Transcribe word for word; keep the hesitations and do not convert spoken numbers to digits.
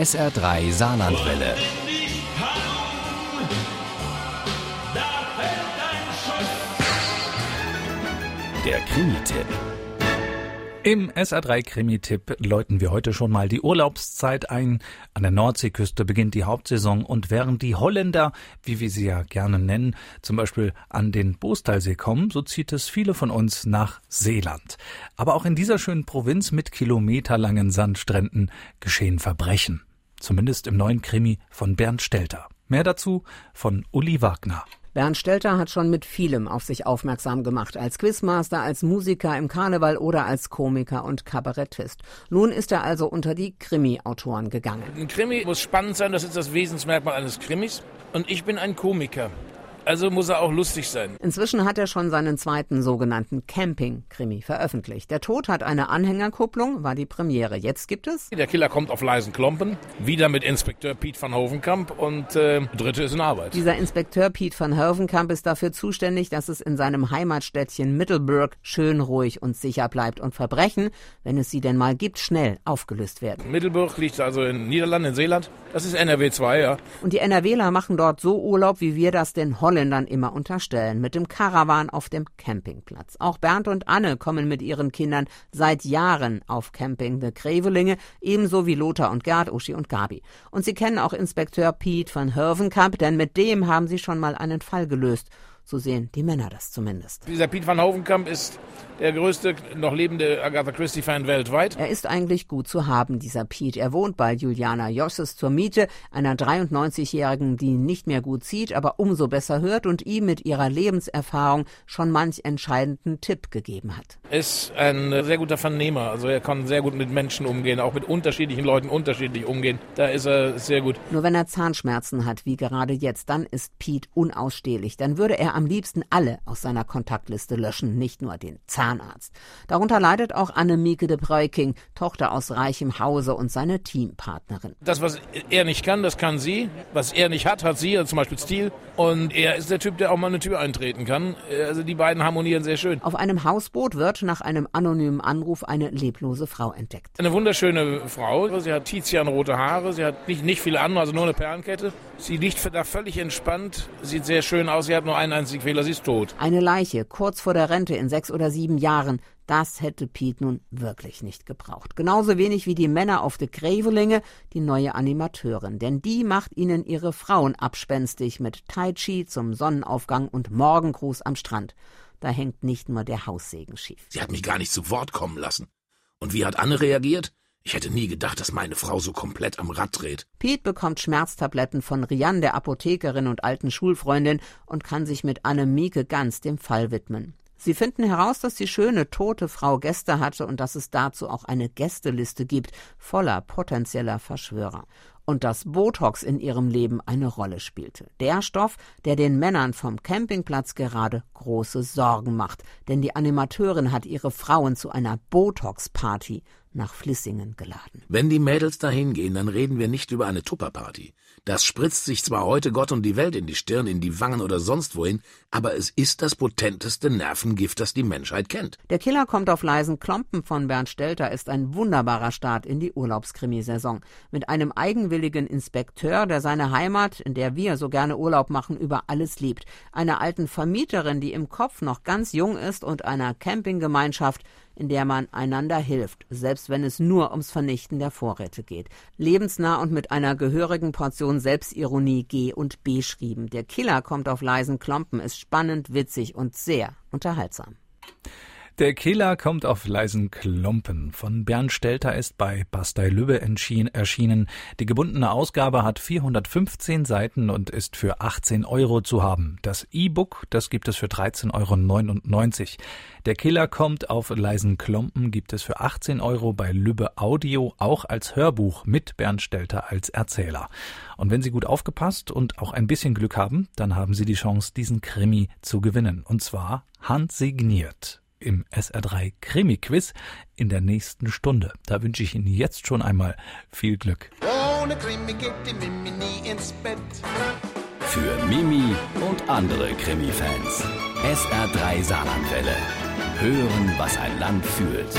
S R drei Saarlandwelle. Der Krimi-Tipp. Im S R drei Krimi-Tipp läuten wir heute schon mal die Urlaubszeit ein. An der Nordseeküste beginnt die Hauptsaison und während die Holländer, wie wir sie ja gerne nennen, zum Beispiel an den Boostalsee kommen, so zieht es viele von uns nach Seeland. Aber auch in dieser schönen Provinz mit kilometerlangen Sandstränden geschehen Verbrechen. Zumindest im neuen Krimi von Bernd Stelter. Mehr dazu von Ulli Wagner. Bernd Stelter hat schon mit vielem auf sich aufmerksam gemacht. Als Quizmaster, als Musiker im Karneval oder als Komiker und Kabarettist. Nun ist er also unter die Krimi-Autoren gegangen. Ein Krimi muss spannend sein, das ist das Wesensmerkmal eines Krimis. Und ich bin ein Komiker. Also muss er auch lustig sein. Inzwischen hat er schon seinen zweiten sogenannten Camping-Krimi veröffentlicht. Der Tod hat eine Anhängerkupplung, war die Premiere. Jetzt gibt es... Der Killer kommt auf leisen Klompen, wieder mit Inspekteur Piet van Hovenkamp und äh, Dritte ist in Arbeit. Dieser Inspekteur Piet van Hovenkamp ist dafür zuständig, dass es in seinem Heimatstädtchen Mittelburg schön ruhig und sicher bleibt und Verbrechen, wenn es sie denn mal gibt, schnell aufgelöst werden. Mittelburg liegt also in Niederlanden, in Seeland. Das ist N R W zwei, ja. Und die NRWler machen dort so Urlaub, wie wir das den Holländern dann immer unterstellen, mit dem Karawan auf dem Campingplatz. Auch Bernd und Anne kommen mit ihren Kindern seit Jahren auf Camping der Grävelinge, ebenso wie Lothar und Gerd, Uschi und Gabi. Und sie kennen auch Inspekteur Piet van Hovenkamp, denn mit dem haben sie schon mal einen Fall gelöst. So sehen die Männer das zumindest. Dieser Piet van Hovenkamp ist der größte noch lebende Agatha Christie-Fan weltweit. Er ist eigentlich gut zu haben, dieser Piet. Er wohnt bei Juliana Josses zur Miete, einer dreiundneunzigjährigen, die nicht mehr gut sieht, aber umso besser hört und ihm mit ihrer Lebenserfahrung schon manch entscheidenden Tipp gegeben hat. Er ist ein sehr guter Vernehmer. Also er kann sehr gut mit Menschen umgehen, auch mit unterschiedlichen Leuten unterschiedlich umgehen. Da ist er sehr gut. Nur wenn er Zahnschmerzen hat, wie gerade jetzt, dann ist Piet unausstehlich. Dann würde er am liebsten alle aus seiner Kontaktliste löschen, nicht nur den Zahnarzt. Darunter leidet auch Annemieke de Breuking, Tochter aus reichem Hause und seine Teampartnerin. Das, was er nicht kann, das kann sie. Was er nicht hat, hat sie, zum Beispiel Stil. Und er ist der Typ, der auch mal eine Tür eintreten kann. Also die beiden harmonieren sehr schön. Auf einem Hausboot wird nach einem anonymen Anruf eine leblose Frau entdeckt. Eine wunderschöne Frau. Sie hat tizianrote Haare, sie hat nicht, nicht viele andere, also nur eine Perlenkette. Sie liegt da völlig entspannt, sieht sehr schön aus, sie hat nur einen einzigen Fehler, sie ist tot. Eine Leiche, kurz vor der Rente in sechs oder sieben Jahren, das hätte Piet nun wirklich nicht gebraucht. Genauso wenig wie die Männer auf de Grävelinge, die neue Animateurin. Denn die macht ihnen ihre Frauen abspenstig mit Tai Chi zum Sonnenaufgang und Morgengruß am Strand. Da hängt nicht nur der Haussegen schief. Sie hat mich gar nicht zu Wort kommen lassen. Und wie hat Anne reagiert? Ich hätte nie gedacht, dass meine Frau so komplett am Rad dreht. Piet bekommt Schmerztabletten von Rianne, der Apothekerin und alten Schulfreundin, und kann sich mit Annemieke ganz dem Fall widmen. Sie finden heraus, dass die schöne, tote Frau Gäste hatte und dass es dazu auch eine Gästeliste gibt, voller potenzieller Verschwörer. Und dass Botox in ihrem Leben eine Rolle spielte. Der Stoff, der den Männern vom Campingplatz gerade große Sorgen macht. Denn die Animateurin hat ihre Frauen zu einer Botox-Party nach Flissingen geladen. Wenn die Mädels da hingehen, dann reden wir nicht über eine Tupperparty. Das spritzt sich zwar heute Gott und die Welt in die Stirn, in die Wangen oder sonst wohin, aber es ist das potenteste Nervengift, das die Menschheit kennt. Der Killer kommt auf leisen Klompen von Bernd Stelter ist ein wunderbarer Start in die Urlaubskrimisaison. Mit einem eigenwilligen Inspekteur, der seine Heimat, in der wir so gerne Urlaub machen, über alles liebt. Einer alten Vermieterin, die im Kopf noch ganz jung ist, und einer Campinggemeinschaft, in der man einander hilft, selbst wenn es nur ums Vernichten der Vorräte geht. Lebensnah und mit einer gehörigen Portion Selbstironie G und B schrieben. Der Killer kommt auf leisen Klompen, ist spannend, witzig und sehr unterhaltsam. Der Killer kommt auf leisen Klompen von Bernd Stelter ist bei Bastei Lübbe erschienen. Die gebundene Ausgabe hat vierhundertfünfzehn Seiten und ist für achtzehn Euro zu haben. Das E-Book, das gibt es für dreizehn neunundneunzig Euro. Der Killer kommt auf leisen Klompen gibt es für achtzehn Euro bei Lübbe Audio, auch als Hörbuch mit Bernd Stelter als Erzähler. Und wenn Sie gut aufgepasst und auch ein bisschen Glück haben, dann haben Sie die Chance, diesen Krimi zu gewinnen. Und zwar handsigniert. Im S R drei Krimi-Quiz in der nächsten Stunde. Da wünsche ich Ihnen jetzt schon einmal viel Glück. Ohne Krimi geht die Mimi nie ins Bett. Für Mimi und andere Krimi-Fans. S R drei Saarlandwelle. Hören, was ein Land fühlt.